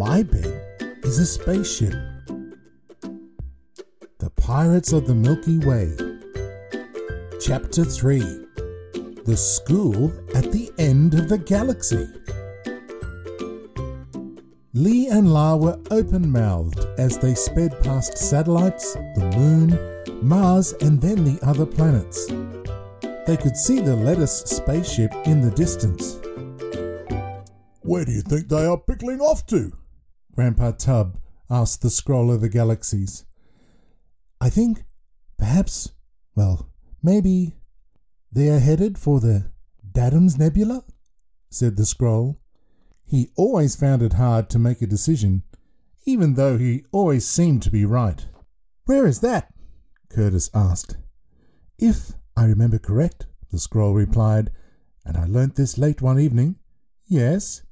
My bed is a spaceship. The Pirates of the Milky Way. Chapter 3. The School at the End of the Galaxy. Lee and La were open-mouthed as they sped past satellites, the moon, Mars, and then the other planets. They could see the Lettuce spaceship in the distance. "Where do you think they are pickling off to?" Grandpa Tub asked the Scroll of the Galaxies. "I think, perhaps, maybe they are headed for the Daddum's Nebula," said the Scroll. He always found it hard to make a decision, even though he always seemed to be right. "Where is that?" Curtis asked. "If I remember correct," the Scroll replied, and I learnt this late one evening, "yes,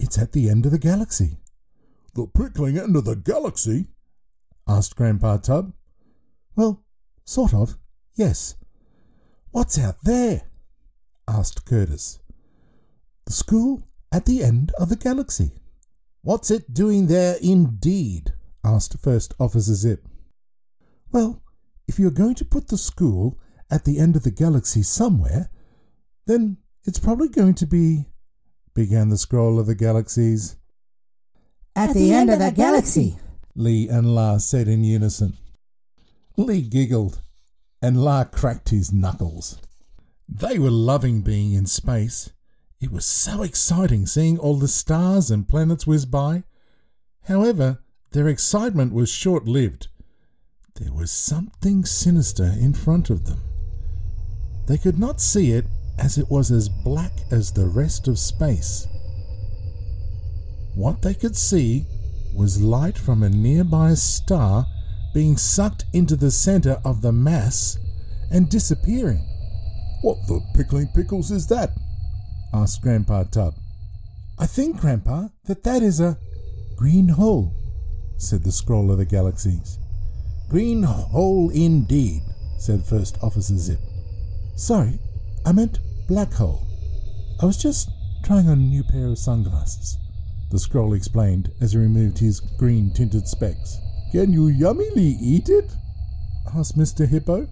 it's at the end of the galaxy." "The prickling end of the galaxy?" asked Grandpa Tub. "Well, sort of, yes." "What's out there?" asked Curtis. "The school at the end of the galaxy." "What's it doing there indeed?" asked First Officer Zip. "Well, if you're going to put the school at the end of the galaxy somewhere, then it's probably going to be," began the Scroll of the Galaxies. "At the end of the galaxy," Lee and La said in unison. Lee giggled, and La cracked his knuckles. They were loving being in space. It was so exciting seeing all the stars and planets whiz by. However, their excitement was short-lived. There was something sinister in front of them. They could not see it, as it was as black as the rest of space. What they could see was light from a nearby star being sucked into the centre of the mass and disappearing. "What the pickling pickles is that?" asked Grandpa Tub. "I think, Grandpa, that is a green hole," said the Scroll of the Galaxies. "Green hole indeed," said First Officer Zip. "Sorry, I meant black hole. I was just trying on a new pair of sunglasses," the Scroll explained as he removed his green-tinted specs. "Can you yummily eat it?" asked Mr. Hippo.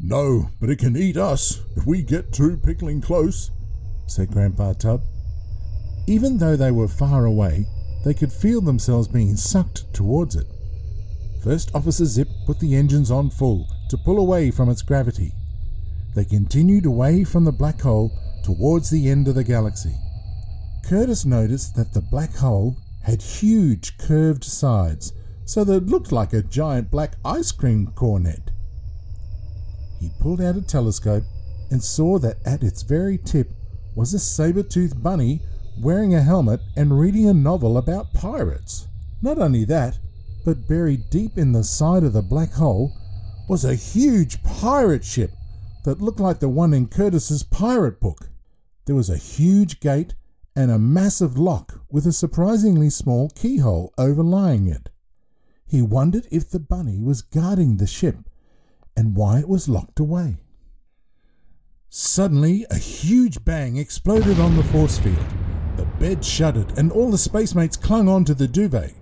"No, but it can eat us if we get too pickling close," said Grandpa Tub. Even though they were far away, they could feel themselves being sucked towards it. First Officer Zip put the engines on full to pull away from its gravity. They continued away from the black hole towards the end of the galaxy. Curtis noticed that the black hole had huge curved sides, so that it looked like a giant black ice cream cornet. He pulled out a telescope and saw that at its very tip was a saber-toothed bunny wearing a helmet and reading a novel about pirates. Not only that, but buried deep in the side of the black hole was a huge pirate ship that looked like the one in Curtis's pirate book. There was a huge gate and a massive lock with a surprisingly small keyhole overlying it. He wondered if the bunny was guarding the ship and why it was locked away. Suddenly, a huge bang exploded on the force field. The bed shuddered and all the spacemates clung onto the duvet.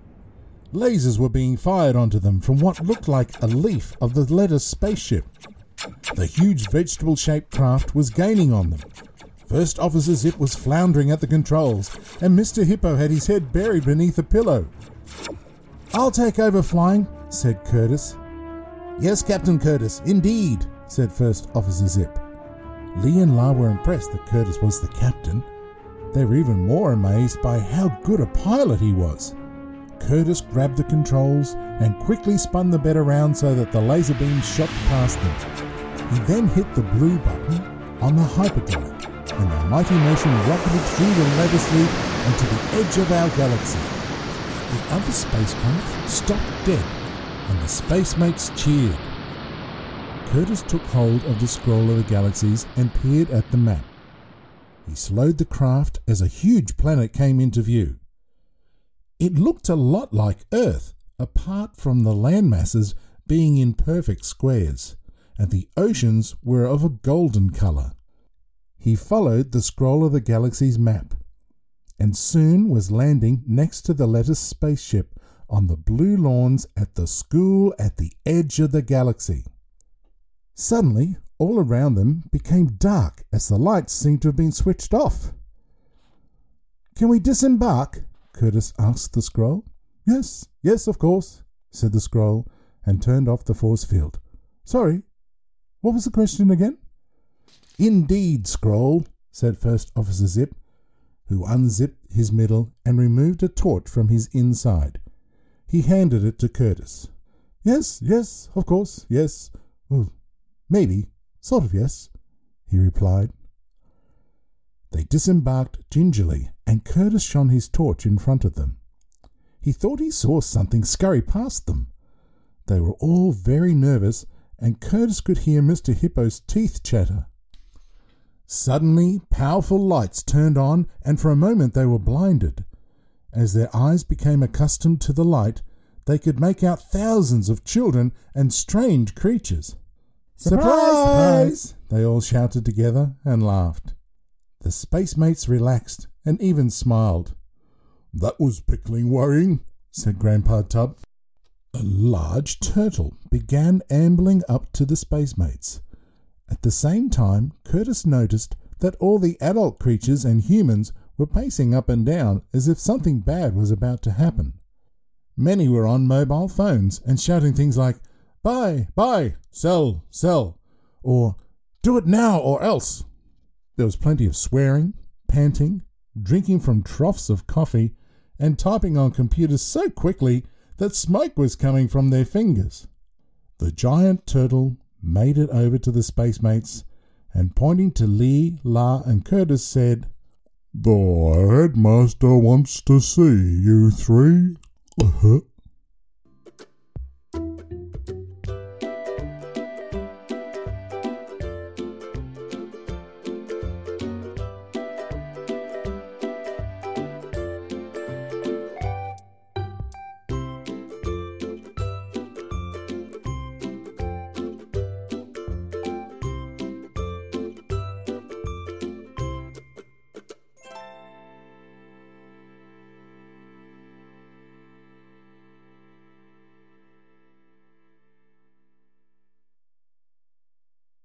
Lasers were being fired onto them from what looked like a leaf of the Lettuce spaceship. The huge vegetable-shaped craft was gaining on them. First Officer Zip was floundering at the controls, and Mr. Hippo had his head buried beneath a pillow. "I'll take over flying," said Curtis. "Yes, Captain Curtis, indeed," said First Officer Zip. Lee and La were impressed that Curtis was the captain. They were even more amazed by how good a pilot he was. Curtis grabbed the controls and quickly spun the bed around so that the laser beams shot past them. He then hit the blue button on the hyperdrive, and the mighty motion rocketed through the Lettuce loop and to the edge of our galaxy. The other spacecraft stopped dead, and the spacemates cheered. Curtis took hold of the Scroll of the Galaxies and peered at the map. He slowed the craft as a huge planet came into view. It looked a lot like Earth, apart from the landmasses being in perfect squares, and the oceans were of a golden colour. He followed the Scroll of the Galaxy's map. and soon was landing next to the Lettuce spaceship on the blue lawns at the School at the Edge of the Galaxy. Suddenly, all around them became dark as the lights seemed to have been switched off. "Can we disembark?" Curtis asked the scroll. Yes, of course," said the scroll, and turned off the force field. "Sorry, what was the question again?" "Indeed, scroll," said First Officer Zip, who unzipped his middle and removed a torch from his inside. He handed it to Curtis. Yes, of course, yes. Well, maybe, sort of yes," he replied. They disembarked gingerly, and Curtis shone his torch in front of them. He thought he saw something scurry past them. They were all very nervous, and Curtis could hear Mr. Hippo's teeth chatter. Suddenly, powerful lights turned on, and for a moment they were blinded. As their eyes became accustomed to the light, they could make out thousands of children and strange creatures. "Surprise!" they all shouted together and laughed. The spacemates relaxed and even smiled. "That was pickling worrying," said Grandpa Tub. A large turtle began ambling up to the spacemates. At the same time, Curtis noticed that all the adult creatures and humans were pacing up and down as if something bad was about to happen. Many were on mobile phones and shouting things like, "Buy, buy, sell, sell," or "Do it now or else." There was plenty of swearing, panting, drinking from troughs of coffee, and typing on computers so quickly that smoke was coming from their fingers. The giant turtle made it over to the spacemates and, pointing to Lee, La, and Curtis, said, "The headmaster wants to see you three."